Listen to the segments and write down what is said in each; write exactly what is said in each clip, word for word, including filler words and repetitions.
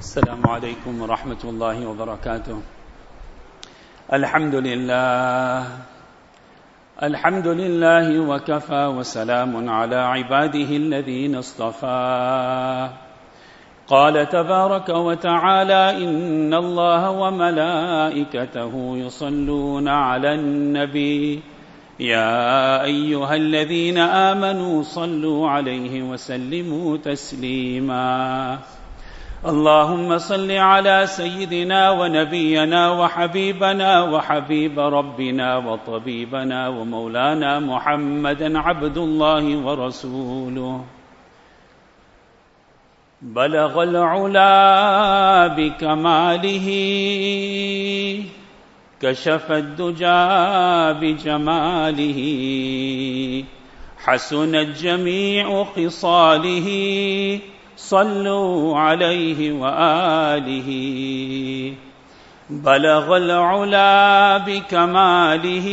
السلام عليكم ورحمة الله وبركاته. الحمد لله الحمد لله وكفى وسلام على عباده الذين اصطفى. قال تبارك وتعالى إن الله وملائكته يصلون على النبي يا أيها الذين آمنوا صلوا عليه وسلموا تسليما. اللهم صل على سيدنا ونبينا وحبيبنا وحبيب ربنا وطبيبنا ومولانا محمدا عبد الله ورسوله بلغ العلا بكماله كشف الدجى بجماله حسنت جميع خصاله صلوا عليه وآله. بلغ العلا بكماله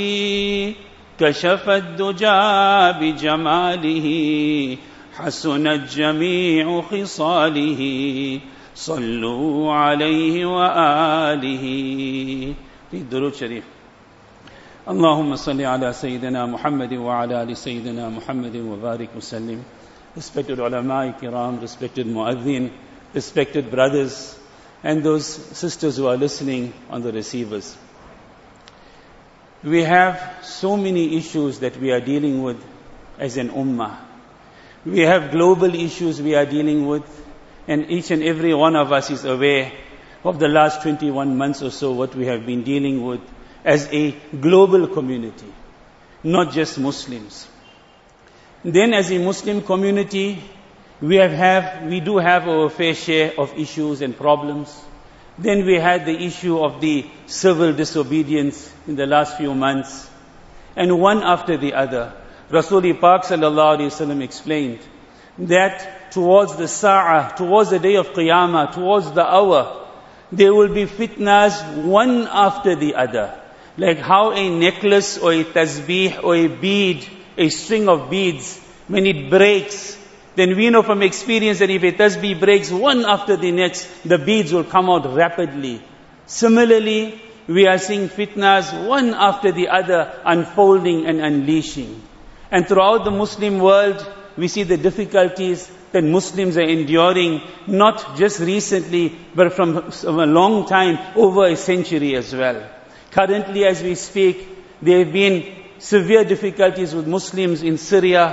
كشف الدجى بجماله حسنت جميع خصاله صلوا عليه وآله. في الدروج الشريف اللهم صل على سيدنا محمد وعلى آل سيدنا محمد وبارك وسلم. Respected ulama, kiram, respected muaddin, respected brothers, and those sisters who are listening on the receivers. We have so many issues that we are dealing with as an ummah. We have global issues we are dealing with, and each and every one of us is aware of the last twenty-one months or so what we have been dealing with as a global community, not just Muslims. Then as a Muslim community, we have, have we do have our fair share of issues and problems. Then we had the issue of the civil disobedience in the last few months. And one after the other, Rasul Pak sallallahu alayhi wa sallam explained that towards the sa'ah, towards the day of qiyamah, towards the hour, there will be fitnas one after the other. Like how a necklace or a tasbih or a bead, a string of beads, when it breaks, then we know from experience that if a tasbih breaks one after the next, the beads will come out rapidly. Similarly, we are seeing fitnas one after the other unfolding and unleashing. And throughout the Muslim world, we see the difficulties that Muslims are enduring, not just recently, but from a long time, over a century as well. Currently, as we speak, there have been severe difficulties with Muslims in Syria,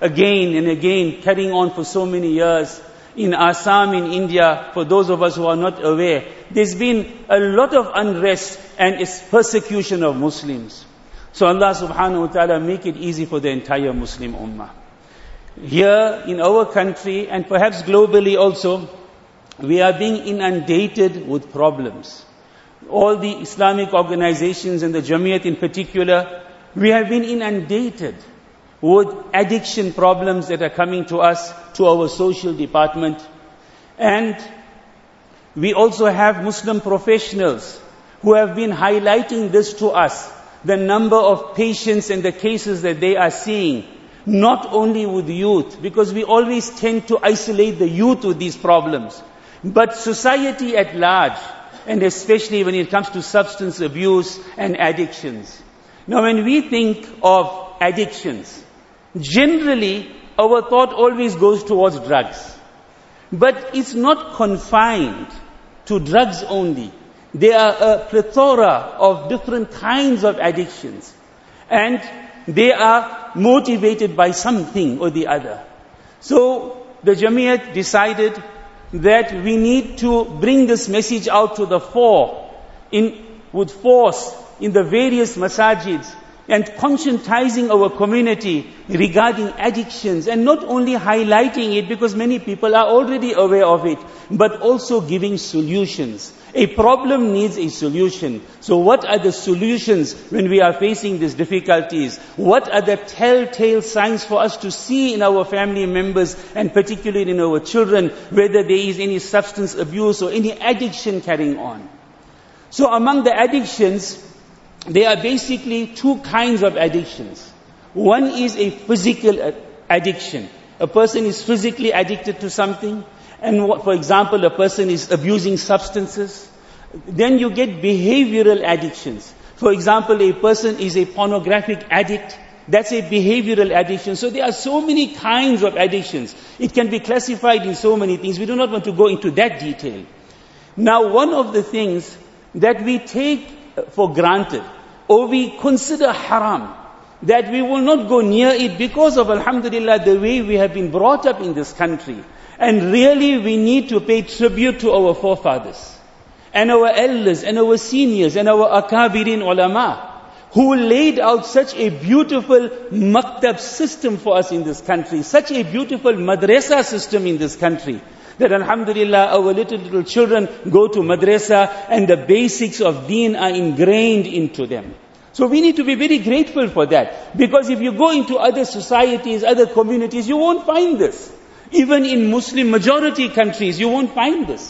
again and again, carrying on for so many years. In Assam, in India, for those of us who are not aware, there's been a lot of unrest and its persecution of Muslims. So Allah subhanahu wa ta'ala make it easy for the entire Muslim ummah. Here in our country, and perhaps globally also, we are being inundated with problems. All the Islamic organizations and the Jamiat in particular, we have been inundated with addiction problems that are coming to us, to our social department. And we also have Muslim professionals who have been highlighting this to us, the number of patients and the cases that they are seeing, not only with youth, because we always tend to isolate the youth with these problems, but society at large, and especially when it comes to substance abuse and addictions. Now when we think of addictions, generally our thought always goes towards drugs. But it's not confined to drugs only. There are a plethora of different kinds of addictions. And they are motivated by something or the other. So the Jamiat decided that we need to bring this message out to the fore in, with force, in the various masajids, and conscientizing our community regarding addictions, and not only highlighting it because many people are already aware of it, but also giving solutions. A problem needs a solution. So what are the solutions when we are facing these difficulties? What are the telltale signs for us to see in our family members, and particularly in our children, whether there is any substance abuse or any addiction carrying on? So among the addictions, there are basically two kinds of addictions. One is a physical addiction. A person is physically addicted to something, and what, for example, a person is abusing substances, then you get behavioral addictions. For example, a person is a pornographic addict. That's a behavioral addiction. So there are so many kinds of addictions. It can be classified in so many things. We do not want to go into that detail. Now, one of the things that we take for granted, or we consider haram, that we will not go near it because of, alhamdulillah, the way we have been brought up in this country. And really, we need to pay tribute to our forefathers, and our elders, and our seniors, and our akabirin ulama, who laid out such a beautiful maktab system for us in this country, such a beautiful madrasa system in this country, that alhamdulillah our little, little children go to madrasa and the basics of deen are ingrained into them. So we need to be very grateful for that, because if you go into other societies, other communities, you won't find this. Even in Muslim majority countries, you won't find this.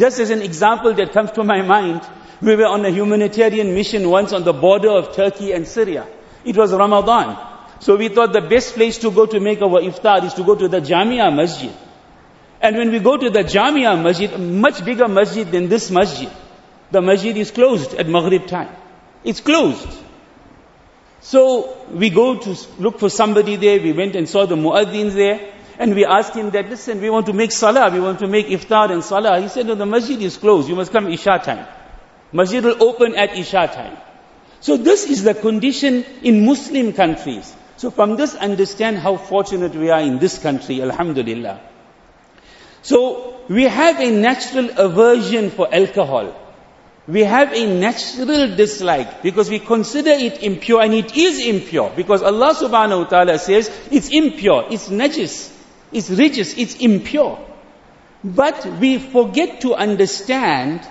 Just as an example that comes to my mind, we were on a humanitarian mission once on the border of Turkey and Syria. It was Ramadan. So we thought the best place to go to make our iftar is to go to the Jamia Masjid. And when we go to the Jamia Masjid, a much bigger masjid than this masjid, the masjid is closed at Maghrib time. It's closed. So we go to look for somebody there. We went and saw the muaddins there. And we asked him that, listen, we want to make salah. We want to make iftar and salah. He said, no, the masjid is closed. You must come Isha time. Masjid will open at Isha time. So this is the condition in Muslim countries. So from this, understand how fortunate we are in this country, alhamdulillah. So we have a natural aversion for alcohol. We have a natural dislike because we consider it impure, and it is impure because Allah subhanahu wa ta'ala says it's impure, it's najis, it's rijis, it's impure. But we forget to understand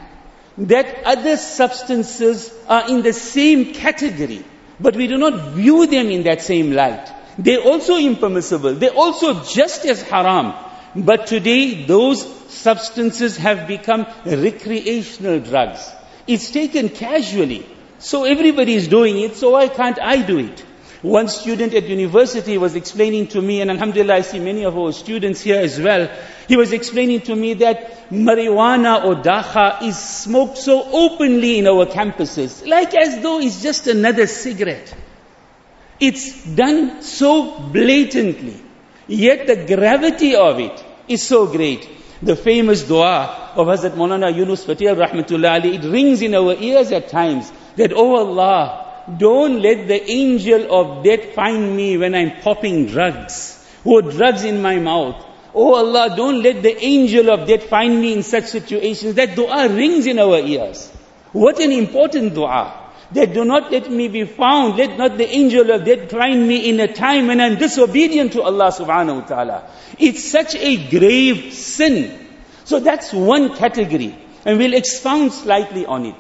that other substances are in the same category, but we do not view them in that same light. They're also impermissible. They're also just as haram. But today, those substances have become recreational drugs. It's taken casually. So everybody is doing it, so why can't I do it? One student at university was explaining to me, and alhamdulillah I see many of our students here as well, he was explaining to me that marijuana or dacha is smoked so openly in our campuses, like as though it's just another cigarette. It's done so blatantly, yet the gravity of it is so great. The famous dua of Hazrat Maulana Yunus Fatih rahmatullah alayhi, it rings in our ears at times, that, oh Allah, don't let the angel of death find me when I'm popping drugs, or drugs in my mouth. Oh Allah, don't let the angel of death find me in such situations. That dua rings in our ears. What an important dua. That do not let me be found, let not the angel of death find me in a time when I'm disobedient to Allah subhanahu wa ta'ala. It's such a grave sin. So that's one category. And we'll expound slightly on it.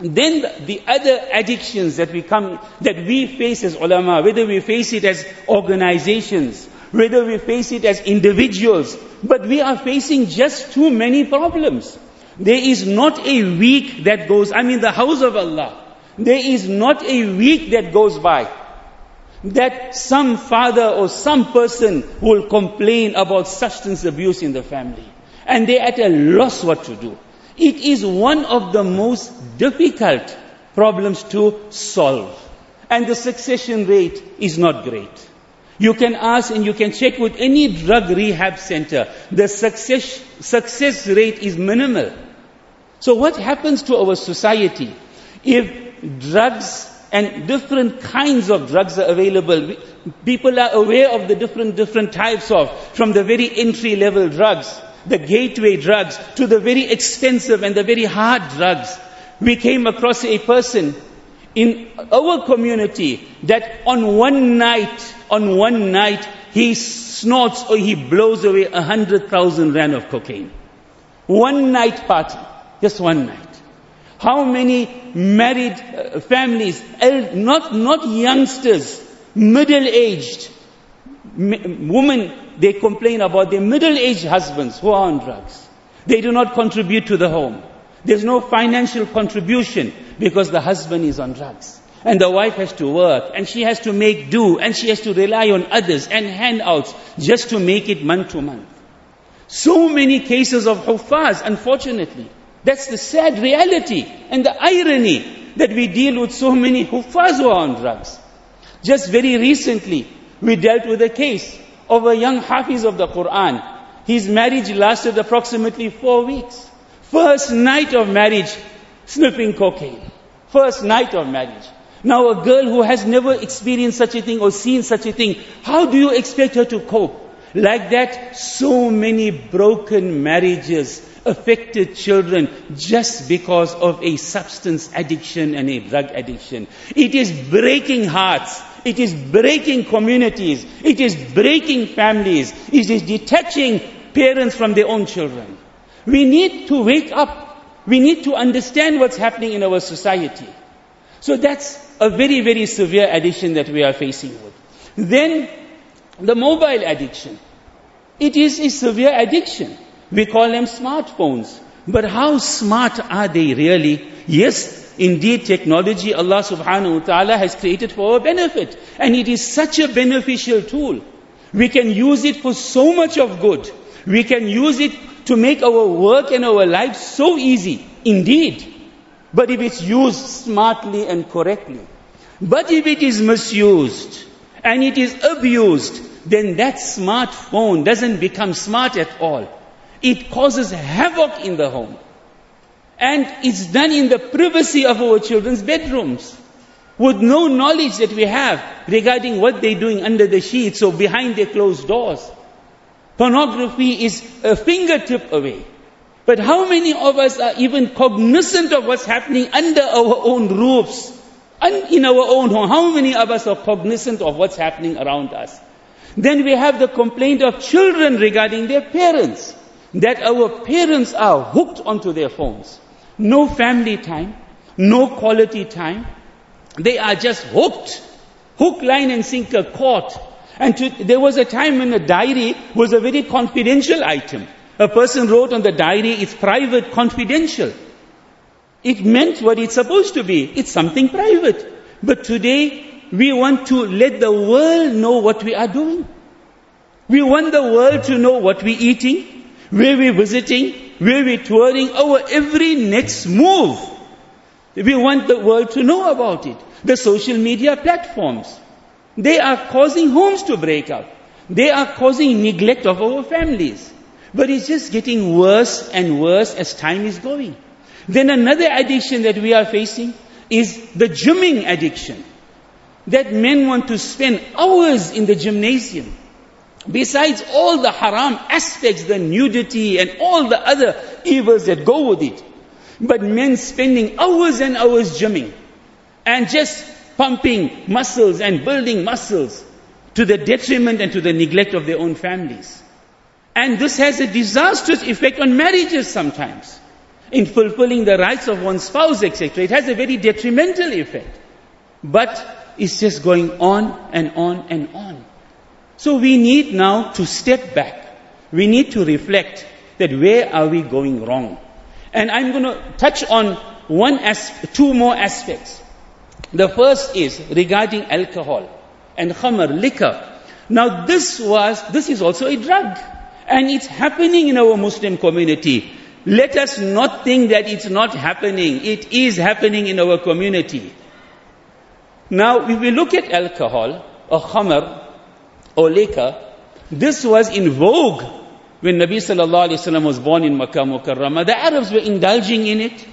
Then the other addictions that we come, that we face as ulama, whether we face it as organizations, whether we face it as individuals, but we are facing just too many problems. There is not a week that goes, I mean the house of Allah, there is not a week that goes by that some father or some person will complain about substance abuse in the family. And they're at a loss what to do. It is one of the most difficult problems to solve. And the succession rate is not great. You can ask and you can check with any drug rehab center. The success, success rate is minimal. So what happens to our society if drugs and different kinds of drugs are available? People are aware of the different, different types of, from the very entry-level drugs, the gateway drugs, to the very expensive and the very hard drugs. We came across a person in our community that on one night, on one night, he snorts or he blows away a hundred thousand rand of cocaine. One night party, just one night. How many married families, not, not youngsters, middle-aged women, they complain about their middle-aged husbands who are on drugs. They do not contribute to the home. There's no financial contribution because the husband is on drugs. And the wife has to work, and she has to make do, and she has to rely on others and handouts just to make it month to month. So many cases of Huffaz, unfortunately. That's the sad reality and the irony that we deal with so many Huffaz who are on drugs. Just very recently, we dealt with a case of a young Hafiz of the Qur'an. His marriage lasted approximately four weeks. First night of marriage, sniffing cocaine. First night of marriage. Now a girl who has never experienced such a thing or seen such a thing, how do you expect her to cope? Like that, so many broken marriages, affected children, just because of a substance addiction and a drug addiction. It is breaking hearts. It is breaking communities. It is breaking families. It is detaching parents from their own children. We need to wake up. We need to understand what's happening in our society. So that's a very, very severe addiction that we are facing with. Then, the mobile addiction. It is a severe addiction. We call them smartphones. But how smart are they really? Yes, indeed, technology Allah subhanahu wa ta'ala has created for our benefit. And it is such a beneficial tool. We can use it for so much of good. We can use it to make our work and our life so easy. Indeed. But if it's used smartly and correctly. But if it is misused and it is abused, then that smartphone doesn't become smart at all. It causes havoc in the home. And it's done in the privacy of our children's bedrooms, with no knowledge that we have regarding what they're doing under the sheets or behind their closed doors. Pornography is a fingertip away. But how many of us are even cognizant of what's happening under our own roofs? And in our own home, how many of us are cognizant of what's happening around us? Then we have the complaint of children regarding their parents, that our parents are hooked onto their phones. No family time, no quality time. They are just hooked. Hook, line and sinker caught. And to, there was a time when a diary was a very confidential item. A person wrote on the diary, it's private, confidential. It meant what it's supposed to be. It's something private. But today, we want to let the world know what we are doing. We want the world to know what we're eating, where we're visiting, where we're touring, our every next move. We want the world to know about it. The social media platforms, they are causing homes to break up. They are causing neglect of our families. But it's just getting worse and worse as time is going. Then another addiction that we are facing is the gymming addiction. That men want to spend hours in the gymnasium. Besides all the haram aspects, the nudity and all the other evils that go with it. But men spending hours and hours gymming. And just pumping muscles and building muscles to the detriment and to the neglect of their own families. And this has a disastrous effect on marriages sometimes. In fulfilling the rights of one's spouse, et cetera. It has a very detrimental effect. But it's just going on and on and on. So we need now to step back. We need to reflect that where are we going wrong? And I'm going to touch on one as two more aspects. The first is regarding alcohol and khamr, liquor. Now this was, this is also a drug. And it's happening in our Muslim community. Let us not think that it's not happening. It is happening in our community. Now, if we look at alcohol, or khamr, or liquor, this was in vogue when Nabi sallallahu alayhi wa sallam was born in Makkah Mukarramah. The Arabs were indulging in it,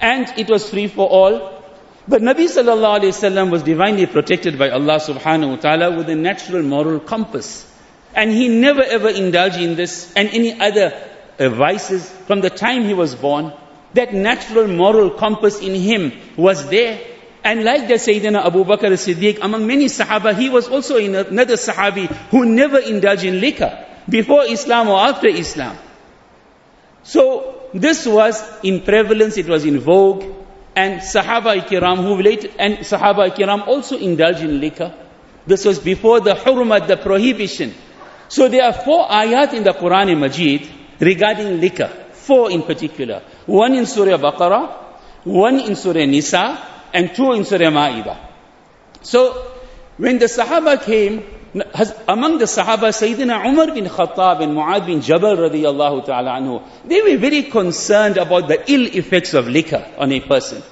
and it was free for all. But Nabi sallallahu alayhi wa sallam was divinely protected by Allah subhanahu wa ta'ala with a natural moral compass. And he never ever indulged in this and any other vices from the time he was born. That natural moral compass in him was there. And like the Sayyidina Abu Bakr as-Siddiq, among many Sahaba, he was also another Sahabi who never indulged in liquor, before Islam or after Islam. So this was in prevalence, it was in vogue, and Sahaba-i-Kiram who related, and Sahaba-i-Kiram also indulged in liquor. This was before the hurmat, the prohibition. So there are four ayat in the Quran Majid regarding liquor, four in particular. One in Surah Baqarah, one in Surah Nisa, and two in Surah Ma'idah. So, when the Sahaba came Among the Sahaba, Sayyidina Umar bin Khattab and Mu'adh bin Jabal radiyallahu ta'ala anhu, they were very concerned about the ill effects of liquor on a person.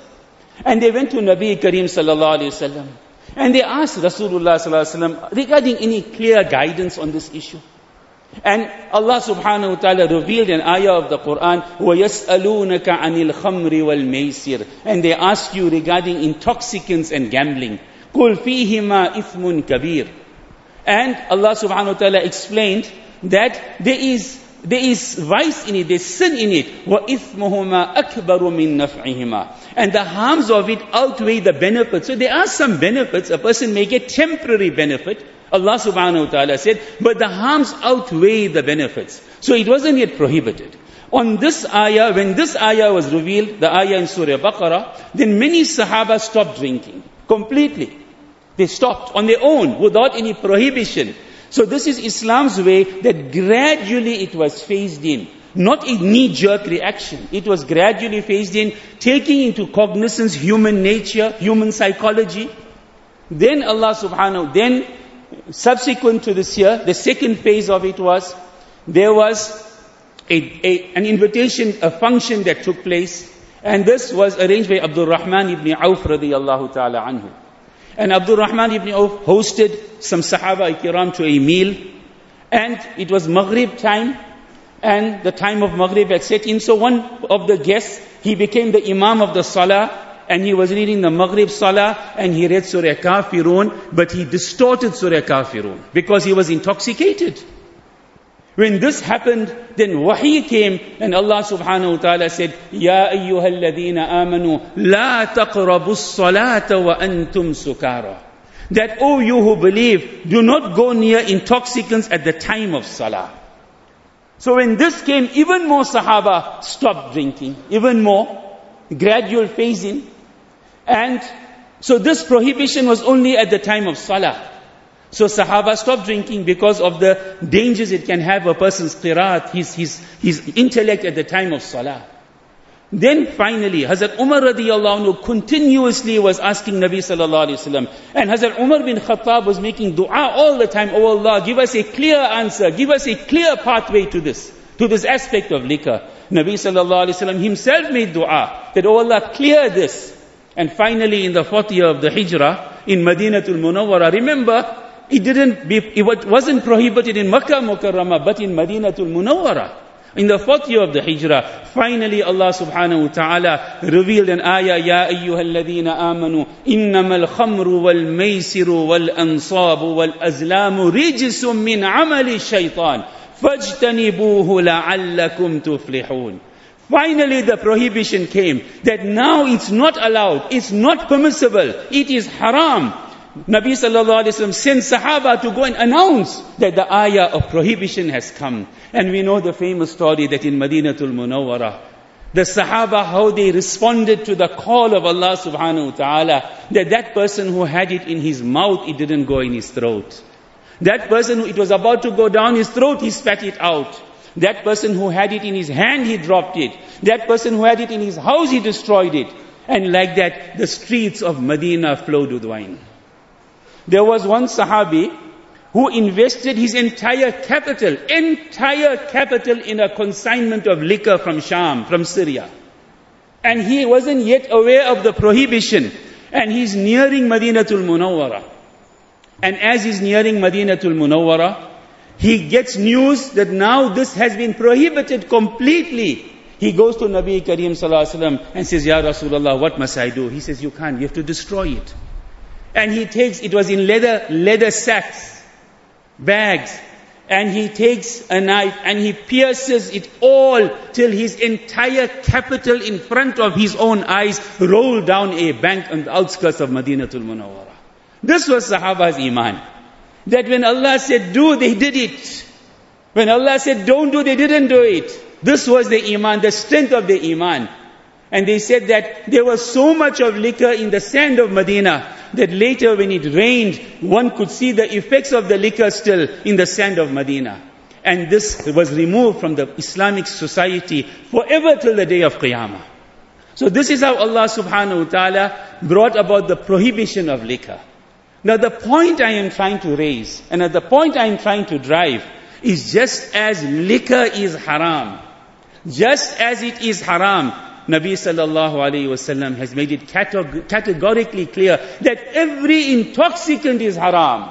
And they went to Nabi Kareem sallallahu alayhi wa sallam, and they asked Rasulullah sallallahu alayhi wa sallam regarding any clear guidance on this issue. And Allah subhanahu wa ta'ala revealed an ayah of the Quran, وَيَسْأَلُونَكَ عَنِ الْخَمْرِ وَالْمَيْسِرِ, and they ask you regarding intoxicants and gambling. قُلْ فِيهِمَا إِثْمٌ كَبِيرٌ. And Allah subhanahu wa ta'ala explained that there is there is vice in it, there is sin in it. وَإِثْمُهُمَا أَكْبَرُ مِنْ نَفْعِهِمَا, and the harms of it outweigh the benefits. So there are some benefits. A person may get temporary benefit, Allah subhanahu wa ta'ala said, but the harms outweigh the benefits. So it wasn't yet prohibited. On this ayah, when this ayah was revealed, the ayah in Surah Baqarah, then many Sahaba stopped drinking completely. They stopped on their own without any prohibition. So this is Islam's way, that gradually it was phased in. Not a knee-jerk reaction. It was gradually phased in, taking into cognizance human nature, human psychology. Then Allah subhanahu, then subsequent to this year, the second phase of it was, there was a, a, an invitation, a function that took place, and this was arranged by Abdul Rahman ibn Auf radiyallahu ta'ala anhu. And Abdul Rahman ibn Auf hosted some Sahaba Ikram to a meal, and it was Maghrib time, and the time of Maghrib had set in. So one of the guests, he became the Imam of the Salah, and he was reading the Maghrib Salah, and he read Surah Kafirun, but he distorted Surah Kafirun because he was intoxicated. When this happened, then wahi came, and Allah subhanahu wa ta'ala said, Ya ayyuhalladhina amanu, la taqrabu salata wa antum sukara. That, O you who believe, do not go near intoxicants at the time of Salah. So when this came, even more Sahaba stopped drinking, even more. Gradual phasing. And so this prohibition was only at the time of Salah. So Sahaba stopped drinking because of the dangers it can have a person's qiraat, his, his, his intellect at the time of Salah. Then finally, Hazrat Umar radiyallahu anhu continuously was asking Nabi sallallahu alayhi wa sallam, and Hazrat Umar bin Khattab was making dua all the time, Oh Allah, give us a clear answer, give us a clear pathway to this, to this aspect of liquor. Nabi sallallahu alayhi wa sallam himself made dua, that, Oh Allah, clear this. And finally, in the fourth year of the Hijrah, in Madinatul Munawwara, remember, it didn't be, it wasn't prohibited in Makkah Mukarramah, but in Madinatul Munawwara, in the fourth year of the Hijrah, finally Allah subhanahu wa ta'ala revealed an ayah, Ya ayyuhalladhina amanu, innamal khamru wal maysiru wal ansabu wal azlamu rijsum min amali shaitan. فَاجْتَنِبُوهُ لَعَلَّكُمْ تُفْلِحُونَ. Finally the prohibition came, that now it's not allowed, it's not permissible, it is haram. Nabi sallallahu alayhi wa sallam sent Sahaba to go and announce that the ayah of prohibition has come. And we know the famous story that in Madinatul Munawwara, the Sahaba, how they responded to the call of Allah subhanahu wa ta'ala, that that person who had it in his mouth, it didn't go in his throat. That person, it was about to go down his throat, he spat it out. That person who had it in his hand, he dropped it. That person who had it in his house, he destroyed it. And like that, the streets of Medina flowed with wine. There was one Sahabi who invested his entire capital, entire capital in a consignment of liquor from Sham, from Syria. And he wasn't yet aware of the prohibition. And he's nearing Madinatul Munawwara. And as he's nearing Madinatul Munawwara, he gets news that now this has been prohibited completely. He goes to Nabi Kareem sallallahu alaihi wasallam and says, Ya Rasulullah, what must I do? He says, you can't, you have to destroy it. And he takes, it was in leather, leather sacks, bags, and he takes a knife and he pierces it all till his entire capital in front of his own eyes rolled down a bank on the outskirts of Madinatul Munawwara. This was Sahaba's iman. That when Allah said do, they did it. When Allah said don't do, they didn't do it. This was the iman, the strength of the iman. And they said that there was so much of liquor in the sand of Medina, that later when it rained, one could see the effects of the liquor still in the sand of Medina. And this was removed from the Islamic society forever till the day of Qiyamah. So this is how Allah subhanahu wa ta'ala brought about the prohibition of liquor. Now the point I am trying to raise, and at the point I am trying to drive, is just as liquor is haram, just as it is haram, Nabi sallallahu alayhi wasallam has made it categ- categorically clear that every intoxicant is haram.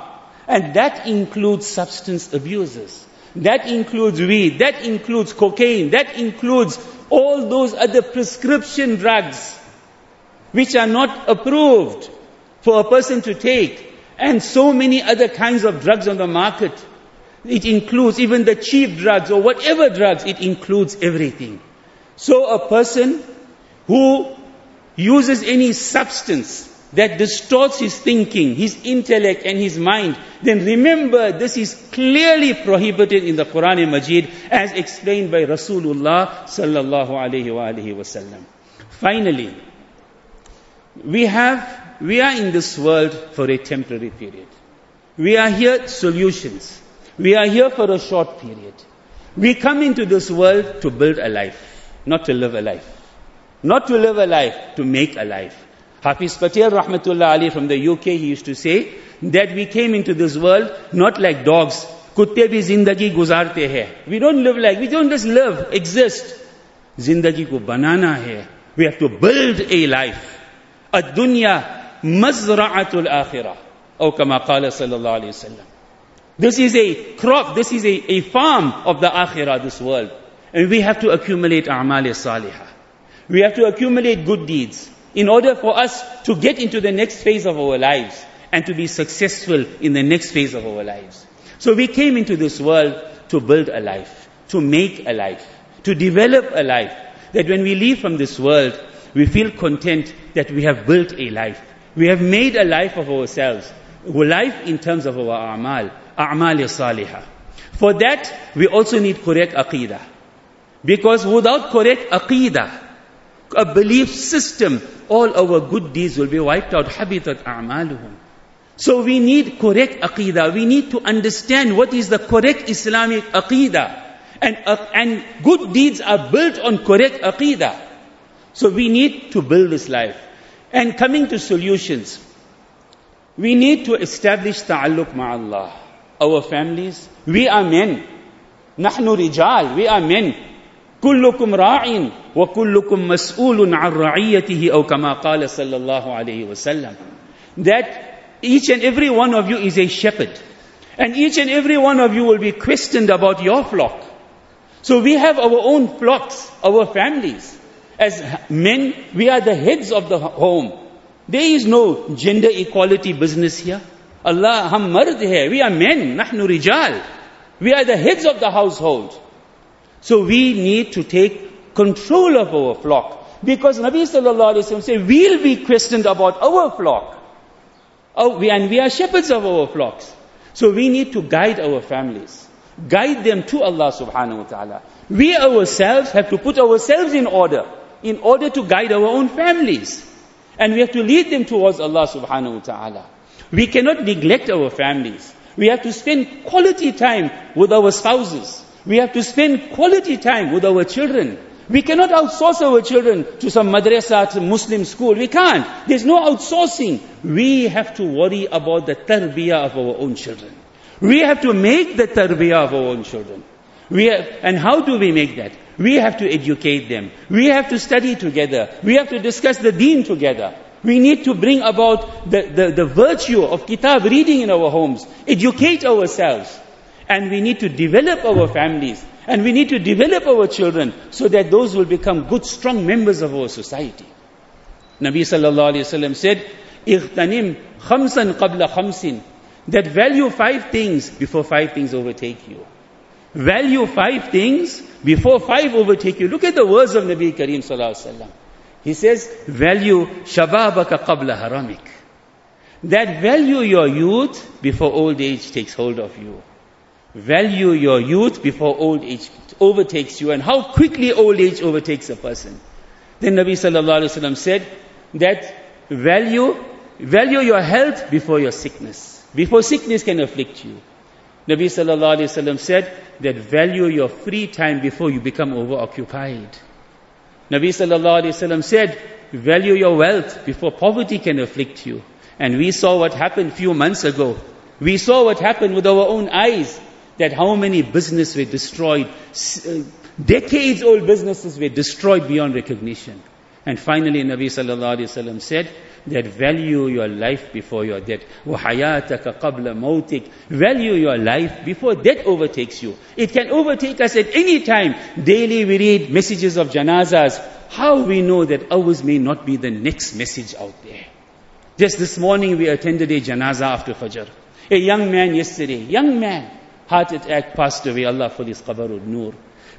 And that includes substance abuses. That includes weed. That includes cocaine. That includes all those other prescription drugs which are not approved for a person to take. And so many other kinds of drugs on the market. It includes even the cheap drugs or whatever drugs. It includes everything. So a person who uses any substance that distorts his thinking, his intellect and his mind, then remember this is clearly prohibited in the Quran Majid as explained by Rasulullah sallallahu alayhi wa alihi wasallam. Finally, we have, we are in this world for a temporary period. We are here solutions. We are here for a short period. We come into this world to build a life, not to live a life. Not to live a life, to make a life. Hafiz Patel Rahmatullah Ali from the U K, he used to say that we came into this world not like dogs. Kutte bhi zindagi guzarte hai. We don't live like, we don't just live, exist. Zindagi ko banana hai. We have to build a life. Ad-dunya mazra'atul akhirah. Aw kama qala sallallahu alayhi wa sallam. This is a crop, this is a, a farm of the akhirah, this world. And we have to accumulate a'mal-e-salihah. We have to accumulate good deeds, in order for us to get into the next phase of our lives and to be successful in the next phase of our lives. So we came into this world to build a life, to make a life, to develop a life, that when we leave from this world, we feel content that we have built a life. We have made a life of ourselves, a life in terms of our a'mal, a'mal-e-salihah. For that, we also need correct aqeedah. Because without correct aqeedah, a belief system, all our good deeds will be wiped out. Habitat a'maluhum. So we need correct aqeedah. We need to understand what is the correct Islamic aqeedah. And, uh, and good deeds are built on correct aqeedah. So we need to build this life. And coming to solutions, we need to establish ta'alluq ma'allah. Our families, we are men. Nahnu rijal, we are men. كلكم راع وكلكم مسؤول عن رعيته أو كما قال صلى الله عليه وسلم. That each and every one of you is a shepherd, and each and every one of you will be questioned about your flock. So we have our own flocks, our families. As men, we are the heads of the home. There is no gender equality business here. Allah, hum mard hai. We are men. Nahnu rijal. We are the heads of the household. So we need to take control of our flock. Because Nabi sallallahu alayhi wa sallam said, we'll be questioned about our flock. Oh, we, and we are shepherds of our flocks. So we need to guide our families. Guide them to Allah subhanahu wa ta'ala. We ourselves have to put ourselves in order, in order to guide our own families. And we have to lead them towards Allah subhanahu wa ta'ala. We cannot neglect our families. We have to spend quality time with our spouses. We have to spend quality time with our children. We cannot outsource our children to some madrasa, to Muslim school. We can't. There's no outsourcing. We have to worry about the tarbiyah of our own children. We have to make the tarbiyah of our own children. We have, and how do we make that? We have to educate them. We have to study together. We have to discuss the deen together. We need to bring about the, the, the virtue of kitab reading in our homes. Educate ourselves. And we need to develop our families. And we need to develop our children so that those will become good, strong members of our society. Nabi sallallahu alayhi wa sallam said, اِغْتَنِمْ خَمْسًا قَبْلَ خَمْسٍ. That value five things before five things overtake you. Value five things before five overtake you. Look at the words of Nabi Kareem sallallahu alayhi wa sallam. He says, value shababaka qabla haramik. That value your youth before old age takes hold of you. Value your youth before old age overtakes you, and how quickly old age overtakes a person. Then Nabi sallallahu alayhi wa sallam said that value, value your health before your sickness, before sickness can afflict you. Nabi sallallahu alayhi wa sallam said that value your free time before you become overoccupied. Nabi sallallahu alayhi wa sallam said value your wealth before poverty can afflict you. And we saw what happened few months ago. We saw what happened with our own eyes, that how many businesses were destroyed. Decades-old businesses were destroyed beyond recognition. And finally, Nabi sallallahu alayhi wa sallam said that value your life before your death. وَحَيَاتَكَ قَبْلَ مَوْتِكَ. Value your life before death overtakes you. It can overtake us at any time. Daily we read messages of janazas. How we know that ours may not be the next message out there. Just this morning we attended a janaza after Fajr. A young man yesterday, young man, heart attack, passed away. Allah for his qabarud nur.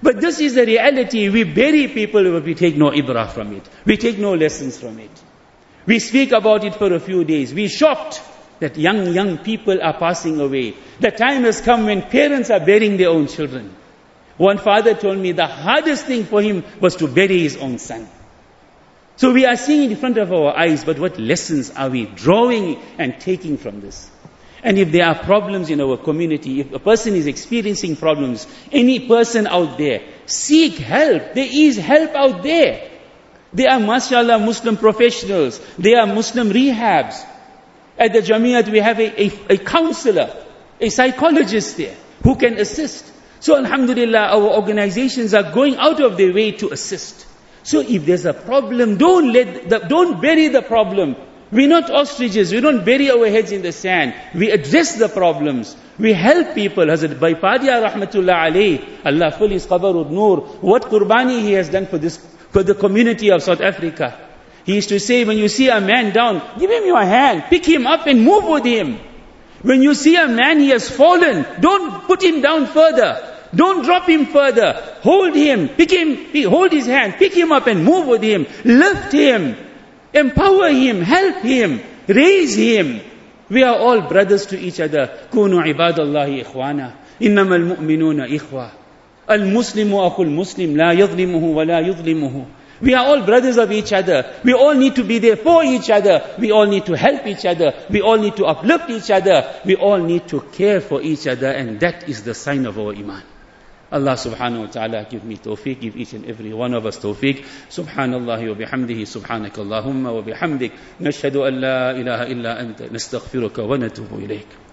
But this is the reality. We bury people, but we take no ibrah from it. We take no lessons from it. We speak about it for a few days. We're shocked that young, young people are passing away. The time has come when parents are burying their own children. One father told me the hardest thing for him was to bury his own son. So we are seeing it in front of our eyes, but what lessons are we drawing and taking from this? And if there are problems in our community, if a person is experiencing problems, any person out there, seek help. There is help out there. There are, mashallah, Muslim professionals. There are Muslim rehabs. At the Jamiat, we have a, a, a counselor, a psychologist there who can assist. So, alhamdulillah, our organizations are going out of their way to assist. So, if there's a problem, don't let the, don't bury the problem. We're not ostriches. We don't bury our heads in the sand. We address the problems. We help people. Hazrat Baipadia rahmatullah alayh, Allah fill his qabarud nur, what qurbani he has done for this, for the community of South Africa. He used to say, when you see a man down, give him your hand, pick him up and move with him. When you see a man, he has fallen, don't put him down further. Don't drop him further. Hold him, pick him, hold his hand, pick him up and move with him. Lift him. Empower him, help him, raise him. We are all brothers to each other. Kunu ibadallahi ikhwana. Innamal mu'minuna ikhwa. Al-muslimu akhul muslim. La yadlimuhu wa la yadlimuhu. We are all brothers of each other. We all need to be there for each other. We all need to help each other. We all need to uplift each other. We all need to care for each other. And that is the sign of our iman. Allah subhanahu wa ta'ala give me tawfiq, give each and every one of us tawfiq. Subhanallahi wa bihamdihi, subhanakallahumma wa bihamdik. Nashhadu an la ilaha illa anta, nastaghfiruka wa natubu ilayk.